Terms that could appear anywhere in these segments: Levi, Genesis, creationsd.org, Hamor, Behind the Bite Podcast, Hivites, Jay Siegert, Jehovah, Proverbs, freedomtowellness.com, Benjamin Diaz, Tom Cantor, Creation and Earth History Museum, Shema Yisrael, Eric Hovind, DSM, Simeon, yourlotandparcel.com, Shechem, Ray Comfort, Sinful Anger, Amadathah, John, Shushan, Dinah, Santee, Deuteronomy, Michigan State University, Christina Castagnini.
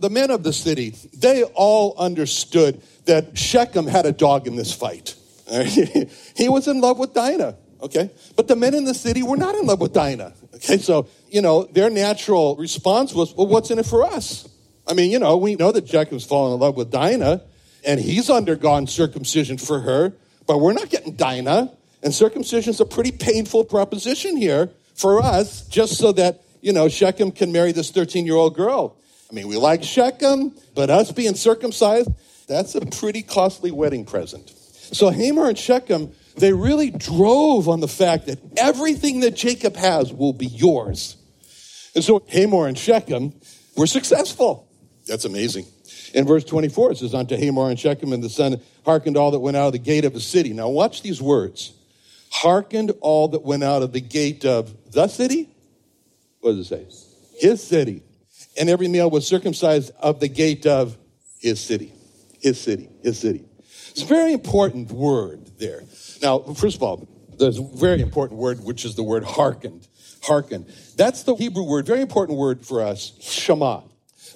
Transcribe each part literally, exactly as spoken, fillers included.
the men of the city, they all understood that Shechem had a dog in this fight. He was in love with Dinah, okay? But the men in the city were not in love with Dinah, okay? So, you know, their natural response was, well, what's in it for us? I mean, you know, we know that Shechem's fallen in love with Dinah, and he's undergone circumcision for her, but we're not getting Dinah. And circumcision's a pretty painful proposition here for us, just so that, you know, Shechem can marry this thirteen-year-old girl. I mean, we like Shechem, but us being circumcised, that's a pretty costly wedding present. So Hamor and Shechem, they really drove on the fact that everything that Jacob has will be yours. And so Hamor and Shechem were successful. That's amazing. In verse twenty-four, it says, unto Hamor and Shechem, and the son hearkened all that went out of the gate of the city. Now watch these words. Hearkened all that went out of the gate of the city. What does it say? His city. And every male was circumcised of the gate of his city, his city, his city. It's a very important word there. Now, first of all, there's a very important word, which is the word hearkened, hearkened. That's the Hebrew word, very important word for us, Shema.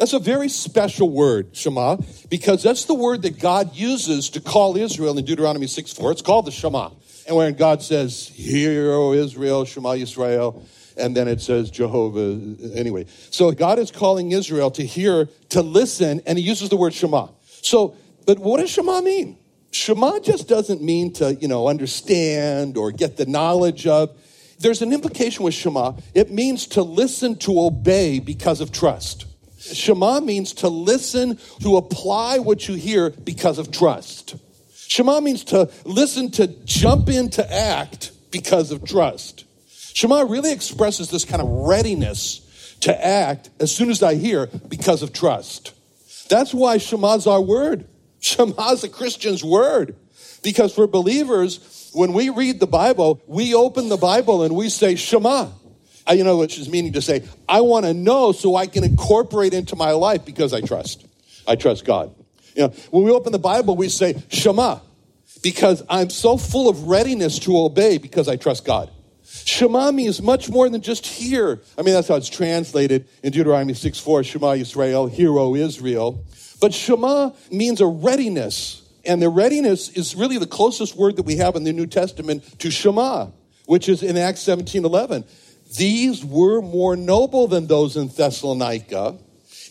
That's a very special word, Shema, because that's the word that God uses to call Israel in Deuteronomy six four. It's called the Shema. And when God says, hear, O Israel, Shema Yisrael, and then it says Jehovah, anyway. So God is calling Israel to hear, to listen, and he uses the word Shema. So, but what does Shema mean? Shema just doesn't mean to, you know, understand or get the knowledge of. There's an implication with Shema. It means to listen, to obey because of trust. Shema means to listen, to apply what you hear because of trust. Shema means to listen, to jump in, to act because of trust. Shema really expresses this kind of readiness to act as soon as I hear because of trust. That's why Shema's our word. Shema's a Christian's word. Because for believers, when we read the Bible, we open the Bible and we say Shema. You know, which is meaning to say, I want to know so I can incorporate into my life because I trust. I trust God. You know, when we open the Bible, we say Shema because I'm so full of readiness to obey because I trust God. Shema means much more than just hear. I mean, that's how it's translated in Deuteronomy six four, Shema Yisrael, hear, O Israel. But Shema means a readiness. And the readiness is really the closest word that we have in the New Testament to Shema, which is in Acts seventeen eleven. These were more noble than those in Thessalonica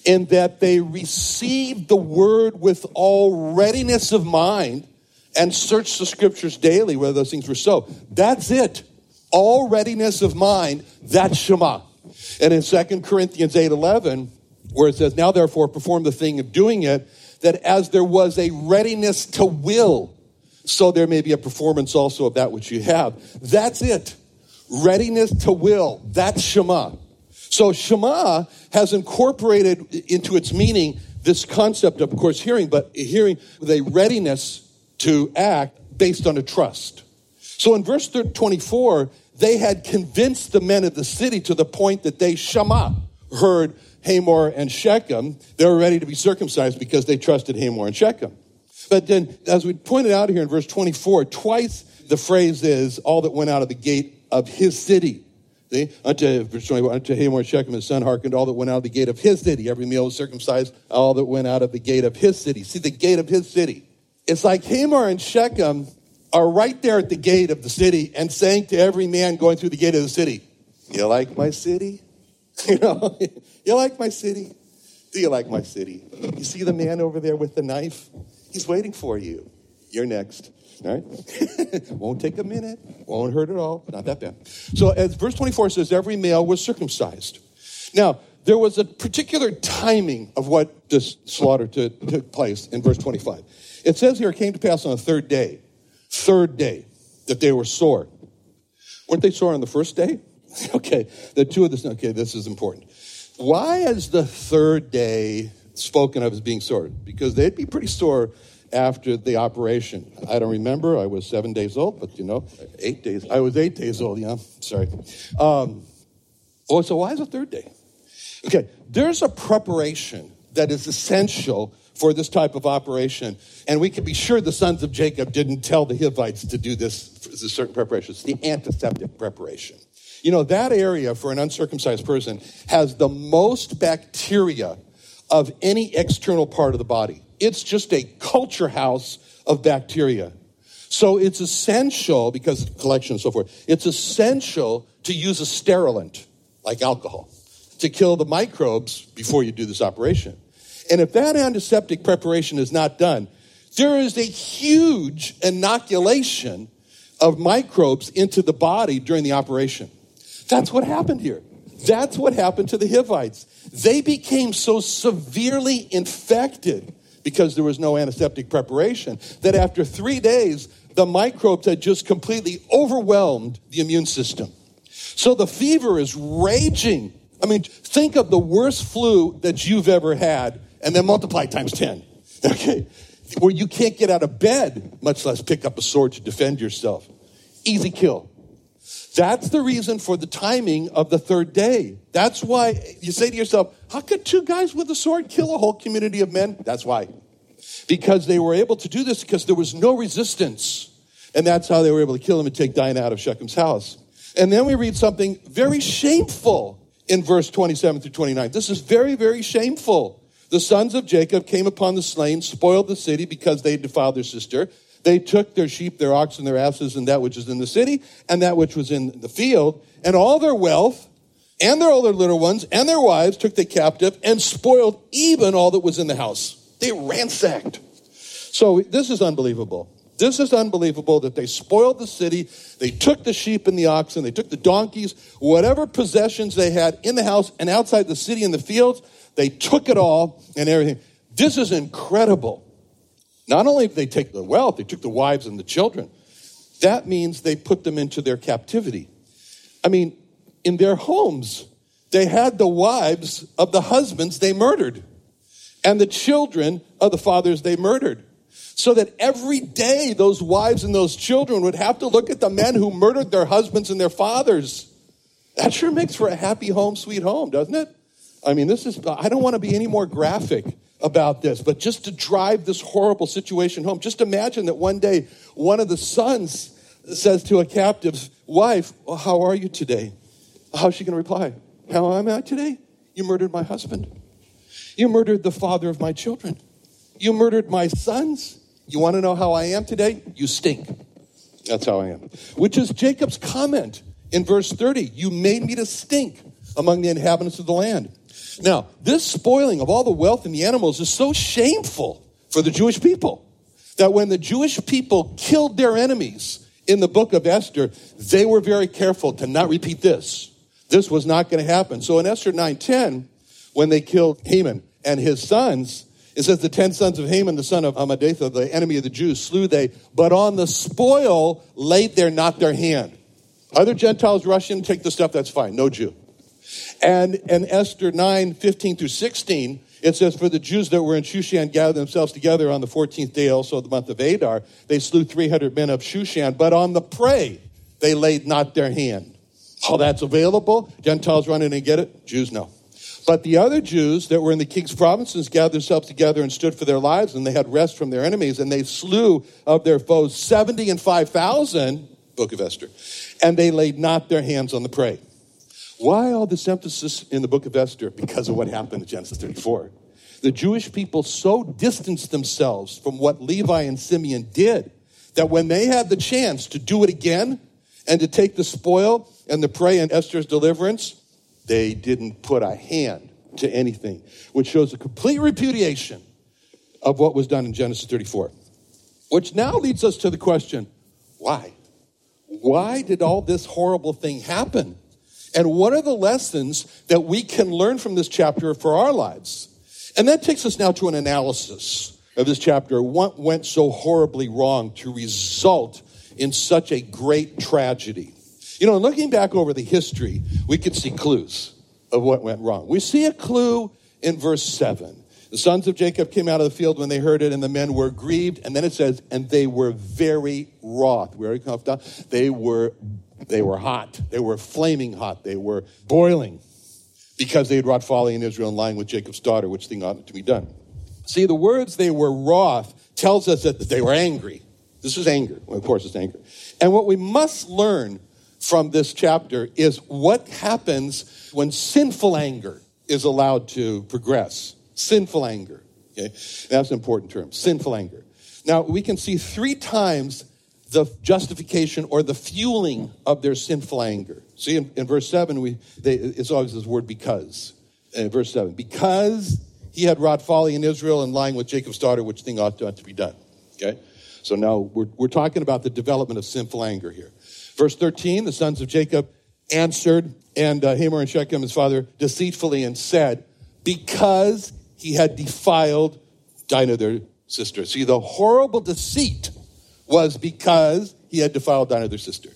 in that they received the word with all readiness of mind and searched the scriptures daily whether those things were so. That's it. All readiness of mind, that's Shema. And in Second Corinthians eight eleven, where it says, now therefore perform the thing of doing it, that as there was a readiness to will, so there may be a performance also of that which you have. That's it. Readiness to will, that's Shema. So Shema has incorporated into its meaning this concept of, of course, hearing, but hearing with a readiness to act based on a trust. So in verse twenty-four, they had convinced the men of the city to the point that they, Shema, heard Hamor and Shechem. They were ready to be circumcised because they trusted Hamor and Shechem. But then, as we pointed out here in verse twenty-four, twice the phrase is, all that went out of the gate of his city. See? Unto, verse twenty-one, unto Hamor and Shechem, his son hearkened, all that went out of the gate of his city. Every male was circumcised, all that went out of the gate of his city. See, the gate of his city. It's like Hamor and Shechem are right there at the gate of the city and saying to every man going through the gate of the city, you like my city? You know, you like my city? Do you like my city? You see the man over there with the knife? He's waiting for you. You're next. All right? Won't take a minute. Won't hurt at all. Not that bad. So as verse twenty-four says, every male was circumcised. Now, there was a particular timing of what this slaughter to, took place in verse twenty-five. It says here, it came to pass on the third day, third day, that they were sore. Weren't they sore on the first day? Okay, the two of this, okay, this is important. Why is the third day spoken of as being sore? Because they'd be pretty sore after the operation. I don't remember. I was seven days old, but you know, eight days. I was eight days old, yeah. Sorry. Um, oh, so why is the third day? Okay, there's a preparation that is essential for this type of operation. And we can be sure the sons of Jacob didn't tell the Hivites to do this, this certain preparation. It's the antiseptic preparation. You know, that area for an uncircumcised person has the most bacteria of any external part of the body. It's just a culture house of bacteria. So it's essential, because of collection and so forth, it's essential to use a sterilant, like alcohol, to kill the microbes before you do this operation. And if that antiseptic preparation is not done, there is a huge inoculation of microbes into the body during the operation. That's what happened here. That's what happened to the Hivites. They became so severely infected because there was no antiseptic preparation that after three days, the microbes had just completely overwhelmed the immune system. So the fever is raging. I mean, think of the worst flu that you've ever had and then multiply times ten, okay? Where you can't get out of bed, much less pick up a sword to defend yourself. Easy kill. That's the reason for the timing of the third day. That's why you say to yourself, how could two guys with a sword kill a whole community of men? That's why. Because they were able to do this because there was no resistance. And that's how they were able to kill him and take Dinah out of Shechem's house. And then we read something very shameful in verse twenty-seven through twenty-nine. This is very, very shameful. The sons of Jacob came upon the slain, spoiled the city because they defiled their sister. They took their sheep, their oxen, their asses, and that which is in the city, and that which was in the field, and all their wealth, and their older little ones, and their wives took they captive, and spoiled even all that was in the house. They ransacked. So this is unbelievable. This is unbelievable that they spoiled the city. They took the sheep and the oxen. They took the donkeys, whatever possessions they had in the house and outside the city and the fields. They took it all and everything. This is incredible. Not only did they take the wealth, they took the wives and the children. That means they put them into their captivity. I mean, in their homes, they had the wives of the husbands they murdered and the children of the fathers they murdered. So that every day those wives and those children would have to look at the men who murdered their husbands and their fathers. That sure makes for a happy home, sweet home, doesn't it? I mean, this is, I don't want to be any more graphic about this, but just to drive this horrible situation home, just imagine that one day one of the sons says to a captive's wife, well, how are you today? How's she going to reply? How am I today? You murdered my husband. You murdered the father of my children. You murdered my sons. You want to know how I am today? You stink. That's how I am. Which is Jacob's comment in verse thirty. You made me to stink among the inhabitants of the land. Now, this spoiling of all the wealth and the animals is so shameful for the Jewish people that when the Jewish people killed their enemies in the book of Esther, they were very careful to not repeat this. This was not going to happen. So in Esther nine ten, when they killed Haman and his sons, it says the ten sons of Haman, the son of Amadathah, the enemy of the Jews, slew they, but on the spoil laid there not their hand. Other Gentiles rush in, take the stuff, that's fine, no Jew. And in Esther nine, fifteen through sixteen, it says, for the Jews that were in Shushan gathered themselves together on the fourteenth day, also of the month of Adar, they slew three hundred men of Shushan, but on the prey they laid not their hand. Oh, that's available? Gentiles run in and get it? Jews, no. But the other Jews that were in the king's provinces gathered themselves together and stood for their lives, and they had rest from their enemies, and they slew of their foes seventy and five thousand, book of Esther, and they laid not their hands on the prey. Why all this emphasis in the book of Esther? Because of what happened in Genesis thirty-four. The Jewish people so distanced themselves from what Levi and Simeon did that when they had the chance to do it again and to take the spoil and the prey and Esther's deliverance, they didn't put a hand to anything, which shows a complete repudiation of what was done in Genesis thirty-four. Which now leads us to the question, why? Why did all this horrible thing happen? And what are the lessons that we can learn from this chapter for our lives? And that takes us now to an analysis of this chapter. What went so horribly wrong to result in such a great tragedy? You know, looking back over the history, we could see clues of what went wrong. We see a clue in verse seven. The sons of Jacob came out of the field when they heard it, and the men were grieved. And then it says, and they were very wroth. We already coughed up. They were, they were hot. They were flaming hot. They were boiling because they had wrought folly in Israel and lying with Jacob's daughter, which thing ought to be done. See, the words they were wroth tells us that they were angry. This is anger. Well, of course, it's anger. And what we must learn from this chapter is what happens when sinful anger is allowed to progress. Sinful anger, okay? That's an important term, sinful anger. Now, we can see three times the justification or the fueling of their sinful anger. See, in, in verse seven, we they, it's always this word because. In verse seven, because he had wrought folly in Israel and lying with Jacob's daughter, which thing ought to, ought to be done, okay? So now we're, we're talking about the development of sinful anger here. Verse thirteen, the sons of Jacob answered, and uh, Hamor and Shechem, his father, deceitfully and said, because he had defiled Dinah, their sister. See, the horrible deceit was because he had defiled Dinah, their sister.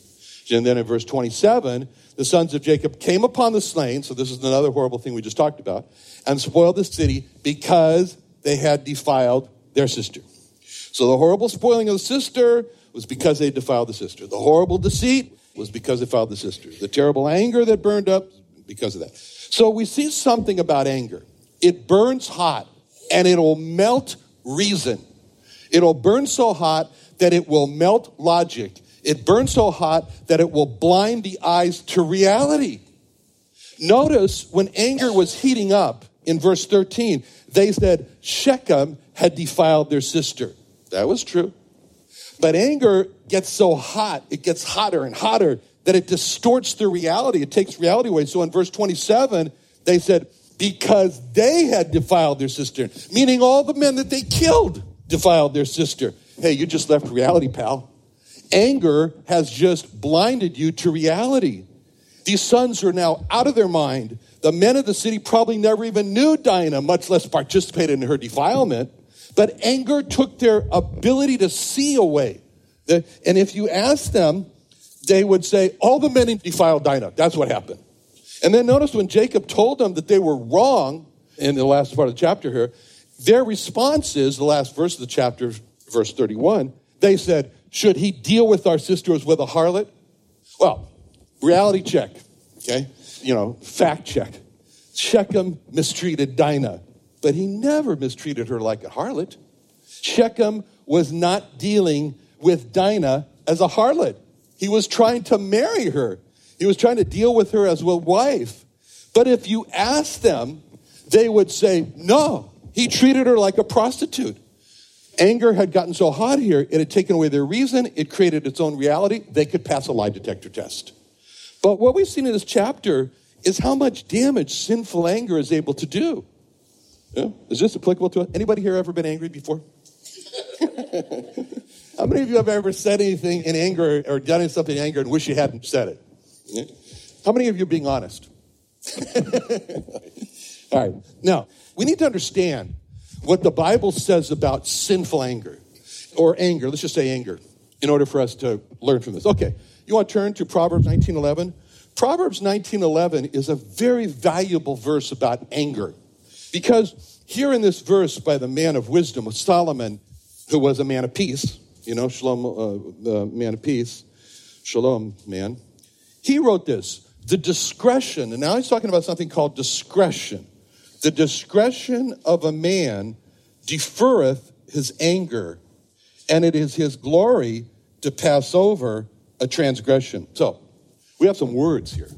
And then in verse twenty-seven, the sons of Jacob came upon the slain, so this is another horrible thing we just talked about, and spoiled the city because they had defiled their sister. So the horrible spoiling of the sister was because they defiled the sister. The horrible deceit was because they defiled the sister. The terrible anger that burned up, because of that. So we see something about anger. It burns hot, and it'll melt reason. It'll burn so hot that it will melt logic. It burns so hot that it will blind the eyes to reality. Notice when anger was heating up in verse thirteen, they said Shechem had defiled their sister. That was true. But anger gets so hot, it gets hotter and hotter, that it distorts the reality. It takes reality away. So in verse twenty-seven, they said, because they had defiled their sister, meaning all the men that they killed defiled their sister. Hey, you just left reality, pal. Anger has just blinded you to reality. These sons are now out of their mind. The men of the city probably never even knew Dinah, much less participated in her defilement. But anger took their ability to see away. And if you ask them, they would say, all the men defiled Dinah. That's what happened. And then notice when Jacob told them that they were wrong in the last part of the chapter here, their response is, the last verse of the chapter, verse thirty-one, they said, should he deal with our sister as with a harlot? Well, reality check, okay? You know, fact check. Shechem mistreated Dinah, but he never mistreated her like a harlot. Shechem was not dealing with Dinah as a harlot. He was trying to marry her. He was trying to deal with her as a wife. But if you ask them, they would say, no, he treated her like a prostitute. Anger had gotten so hot here, it had taken away their reason. It created its own reality. They could pass a lie detector test. But what we've seen in this chapter is how much damage sinful anger is able to do. Yeah? Is this applicable to us? Anybody here ever been angry before? How many of you have ever said anything in anger or done something in anger and wish you hadn't said it? How many of you are being honest? All right. Now, we need to understand what the Bible says about sinful anger or anger. Let's just say anger in order for us to learn from this. Okay. You want to turn to Proverbs nineteen eleven? Proverbs nineteen eleven is a very valuable verse about anger because here in this verse by the man of wisdom of Solomon, who was a man of peace, you know, Shalom, uh, uh, man of peace, Shalom, man. He wrote this, the discretion, and now he's talking about something called discretion. The discretion of a man deferreth his anger, and it is his glory to pass over a transgression. So we have some words here.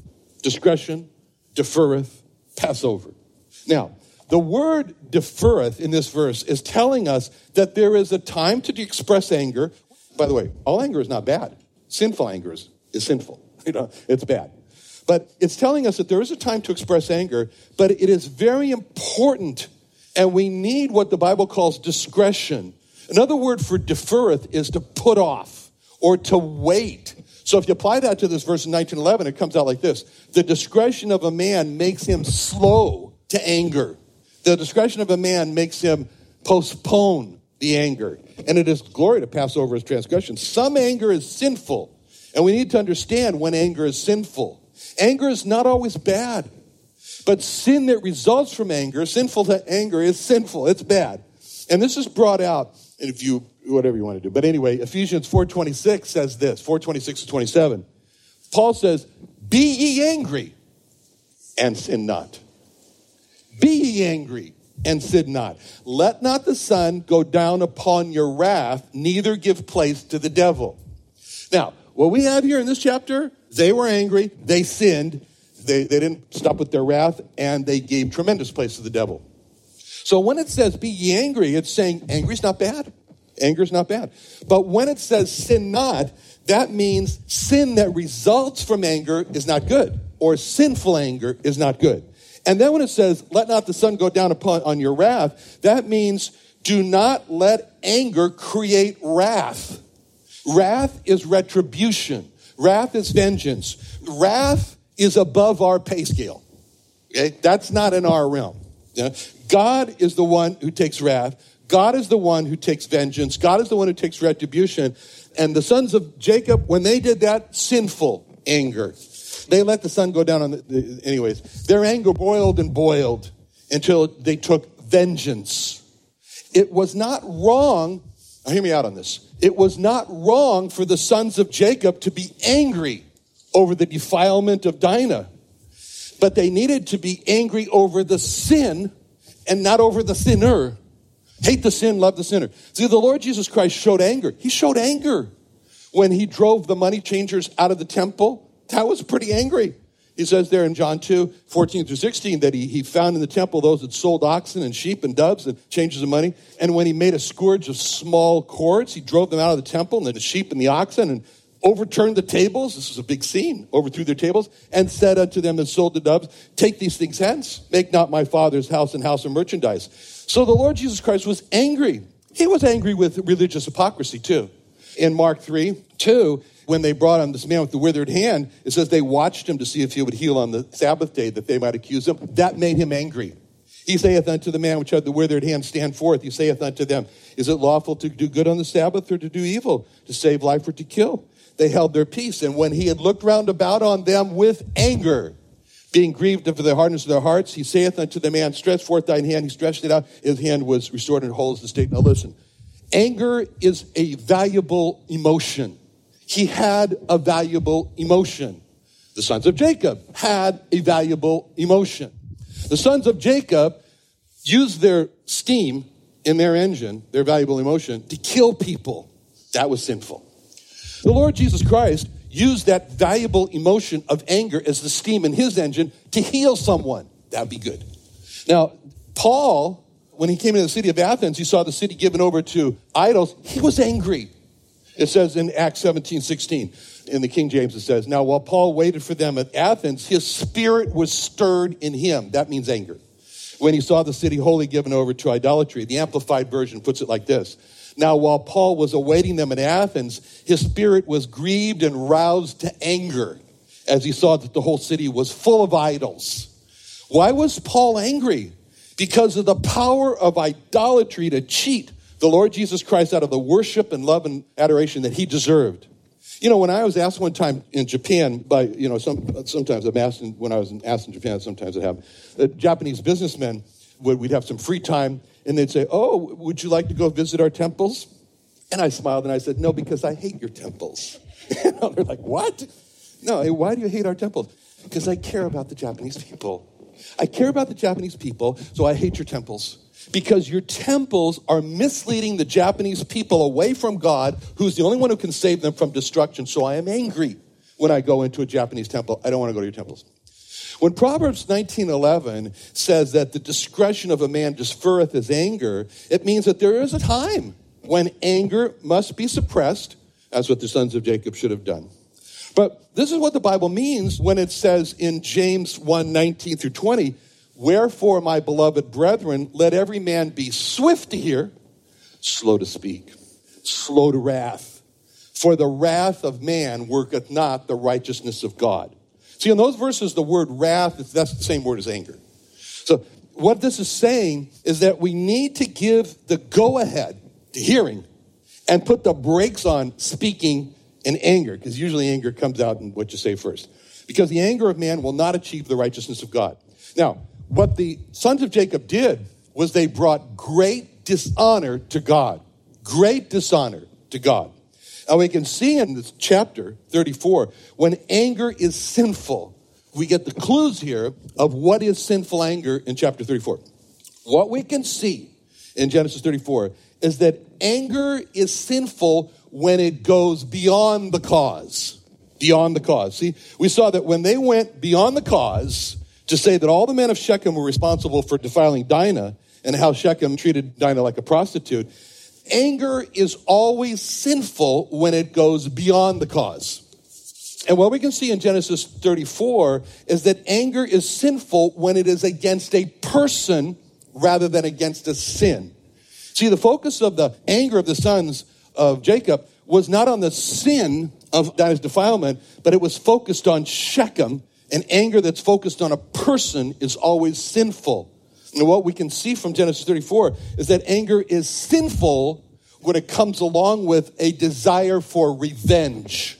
Discretion, deferreth, pass over. Now, the word deferreth in this verse is telling us that there is a time to express anger. By the way, all anger is not bad. Sinful anger is, is sinful. You know, it's bad. But it's telling us that there is a time to express anger, but it is very important And we need what the Bible calls discretion. Another word for deferreth is to put off or to wait. So if you apply that to this verse in nineteen eleven, it comes out like this. The discretion of a man makes him slow to anger. The discretion of a man makes him postpone the anger. And it is glory to pass over his transgression. Some anger is sinful. And we need to understand when anger is sinful. Anger is not always bad. But sin that results from anger, sinful to anger, is sinful. It's bad. And this is brought out, if you, whatever you want to do. But anyway, Ephesians four twenty-six says this, four twenty-six to twenty-seven. Paul says, be ye angry and sin not. Be ye angry and sin not. Let not the sun go down upon your wrath, neither give place to the devil. Now, what we have here in this chapter, they were angry, they sinned, they, they didn't stop with their wrath, and they gave tremendous place to the devil. So when it says, be ye angry, it's saying angry's not bad. Anger's not bad. But when it says sin not, that means sin that results from anger is not good, or sinful anger is not good. And then when it says, let not the sun go down upon on your wrath, that means do not let anger create wrath. Wrath is retribution. Wrath is vengeance. Wrath is above our pay scale. Okay? That's not in our realm. Yeah? God is the one who takes wrath. God is the one who takes vengeance. God is the one who takes retribution. And the sons of Jacob, when they did that, sinful anger. They let the sun go down on the, the anyways. Their anger boiled and boiled until they took vengeance. It was not wrong. Now hear me out on this. It was not wrong for the sons of Jacob to be angry over the defilement of Dinah. But they needed to be angry over the sin and not over the sinner. Hate the sin, love the sinner. See, the Lord Jesus Christ showed anger. He showed anger when he drove the money changers out of the temple. That was pretty angry. He says there in John two, fourteen through sixteen, that he, he found in the temple those that sold oxen and sheep and doves and changes of money. And when he made a scourge of small cords, he drove them out of the temple and then the sheep and the oxen and overturned the tables. This was a big scene. Overthrew their tables and said unto them that sold the doves, take these things hence. Make not my father's house an house of merchandise. So the Lord Jesus Christ was angry. He was angry with religious hypocrisy too. In Mark three, two, when they brought him, this man with the withered hand, it says they watched him to see if he would heal on the Sabbath day that they might accuse him. That made him angry. He saith unto the man which had the withered hand, stand forth. He saith unto them, is it lawful to do good on the Sabbath or to do evil, to save life or to kill? They held their peace. And when he had looked round about on them with anger, being grieved for the hardness of their hearts, he saith unto the man, stretch forth thine hand. He stretched it out. His hand was restored and whole as the state. Now listen, anger is a valuable emotion. He had a valuable emotion. The sons of Jacob had a valuable emotion. The sons of Jacob used their steam in their engine, their valuable emotion, to kill people. That was sinful. The Lord Jesus Christ used that valuable emotion of anger as the steam in his engine to heal someone. That would be good. Now, Paul, when he came into the city of Athens, he saw the city given over to idols. He was angry. It says in Acts seventeen sixteen, in the King James, it says, now while Paul waited for them at Athens, his spirit was stirred in him. That means anger. When he saw the city wholly given over to idolatry, the Amplified Version puts it like this. Now while Paul was awaiting them in Athens, his spirit was grieved and roused to anger as he saw that the whole city was full of idols. Why was Paul angry? Because of the power of idolatry to cheat the Lord Jesus Christ out of the worship and love and adoration that he deserved. You know, when I was asked one time in Japan by, you know, some, sometimes I'm asked, in, when I was asked in Japan, sometimes it happened, the Japanese businessmen, would, we'd have some free time, and they'd say, oh, would you like to go visit our temples? And I smiled, and I said, no, because I hate your temples. And they're like, what? No, why do you hate our temples? Because I care about the Japanese people. I care about the Japanese people, so I hate your temples. Because your temples are misleading the Japanese people away from God, who's the only one who can save them from destruction. So I am angry when I go into a Japanese temple. I don't want to go to your temples. When Proverbs nineteen eleven says that the discretion of a man deferreth his anger, it means that there is a time when anger must be suppressed. That's what the sons of Jacob should have done. But this is what the Bible means when it says in James one, nineteen through twenty, Wherefore, my beloved brethren, let every man be swift to hear, slow to speak, slow to wrath. For the wrath of man worketh not the righteousness of God. See, in those verses, the word wrath, that's the same word as anger. So what this is saying is that we need to give the go-ahead to hearing and put the brakes on speaking in anger, because usually anger comes out in what you say first. Because the anger of man will not achieve the righteousness of God. Now, what the sons of Jacob did was they brought great dishonor to God. Great dishonor to God. Now, we can see in this chapter thirty-four, when anger is sinful, we get the clues here of what is sinful anger in chapter thirty-four. What we can see in Genesis thirty-four is that anger is sinful when it goes beyond the cause. Beyond the cause. See, we saw that when they went beyond the cause to say that all the men of Shechem were responsible for defiling Dinah and how Shechem treated Dinah like a prostitute, anger is always sinful when it goes beyond the cause. And what we can see in Genesis thirty-four is that anger is sinful when it is against a person rather than against a sin. See, the focus of the anger of the sons of Jacob was not on the sin of Dinah's defilement, but it was focused on Shechem. And anger that's focused on a person is always sinful. And what we can see from Genesis thirty-four is that anger is sinful when it comes along with a desire for revenge.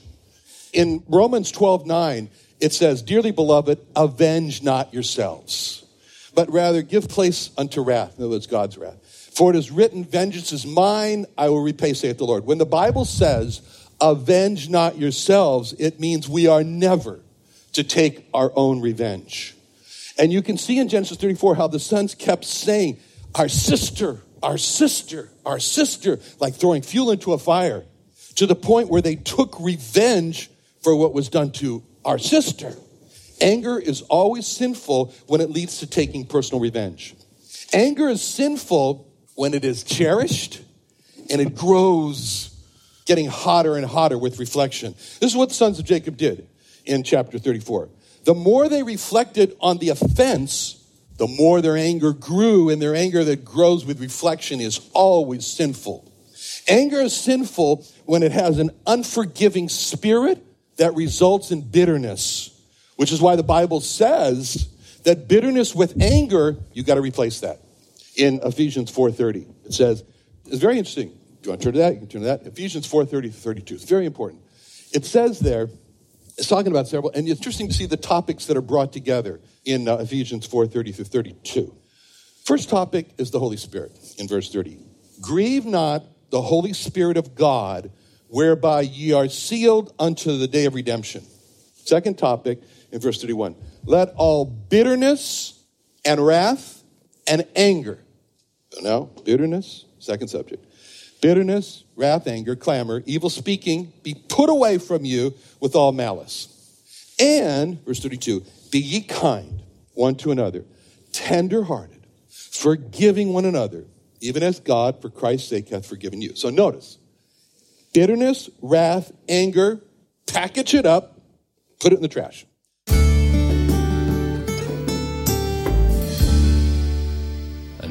In Romans twelve nine, it says, "Dearly beloved, avenge not yourselves, but rather give place unto wrath." In other words, God's wrath. "For it is written, vengeance is mine, I will repay, saith the Lord." When the Bible says, "Avenge not yourselves," it means we are never to take our own revenge. And you can see in Genesis thirty-four how the sons kept saying, "Our sister, our sister, our sister," like throwing fuel into a fire, to the point where they took revenge for what was done to our sister. Anger is always sinful when it leads to taking personal revenge. Anger is sinful when it is cherished and it grows, getting hotter and hotter with reflection. This is what the sons of Jacob did in chapter thirty-four. The more they reflected on the offense, the more their anger grew, and their anger that grows with reflection is always sinful. Anger is sinful when it has an unforgiving spirit that results in bitterness, which is why the Bible says that bitterness with anger, you got to replace that. In Ephesians four thirty, it says, it's very interesting. Do you want to turn to that? You can turn to that. Ephesians four thirty to thirty-two. It's very important. It says there, it's talking about several, and it's interesting to see the topics that are brought together in uh, Ephesians four thirty through thirty-two. First topic is the Holy Spirit in verse thirty. "Grieve not the Holy Spirit of God, whereby ye are sealed unto the day of redemption." Second topic in verse thirty-one. "Let all bitterness and wrath and anger." So now, bitterness, second subject. "Bitterness, wrath, anger, clamor, evil speaking, be put away from you with all malice. And," verse thirty-two, "be ye kind one to another, tender-hearted, forgiving one another, even as God for Christ's sake hath forgiven you." So notice, bitterness, wrath, anger, package it up, put it in the trash.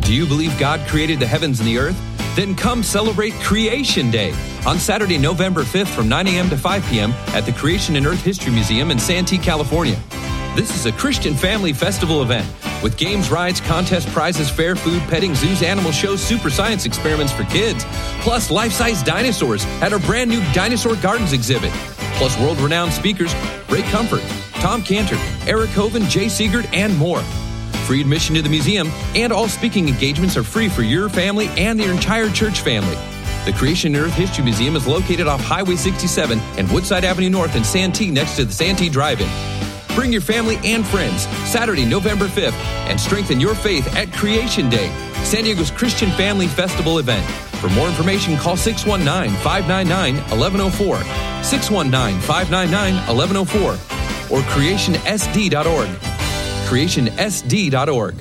Do you believe God created the heavens and the earth? Then come celebrate Creation Day on Saturday, November fifth from nine a.m. to five p.m. at the Creation and Earth History Museum in Santee, California. This is a Christian family festival event with games, rides, contests, prizes, fair, food, petting, zoos, animal shows, super science experiments for kids, plus life-size dinosaurs at our brand new Dinosaur Gardens exhibit, plus world-renowned speakers Ray Comfort, Tom Cantor, Eric Hovind, Jay Siegert, and more. Free admission to the museum and all speaking engagements are free for your family and your entire church family. The Creation and Earth History Museum is located off Highway sixty-seven and Woodside Avenue North in Santee next to the Santee Drive-In. Bring your family and friends Saturday, November fifth, and strengthen your faith at Creation Day, San Diego's Christian Family Festival event. For more information, call six one nine, five nine nine, one one zero four, six one nine, five nine nine, one one zero four, or creation s d dot org. creation s d dot org.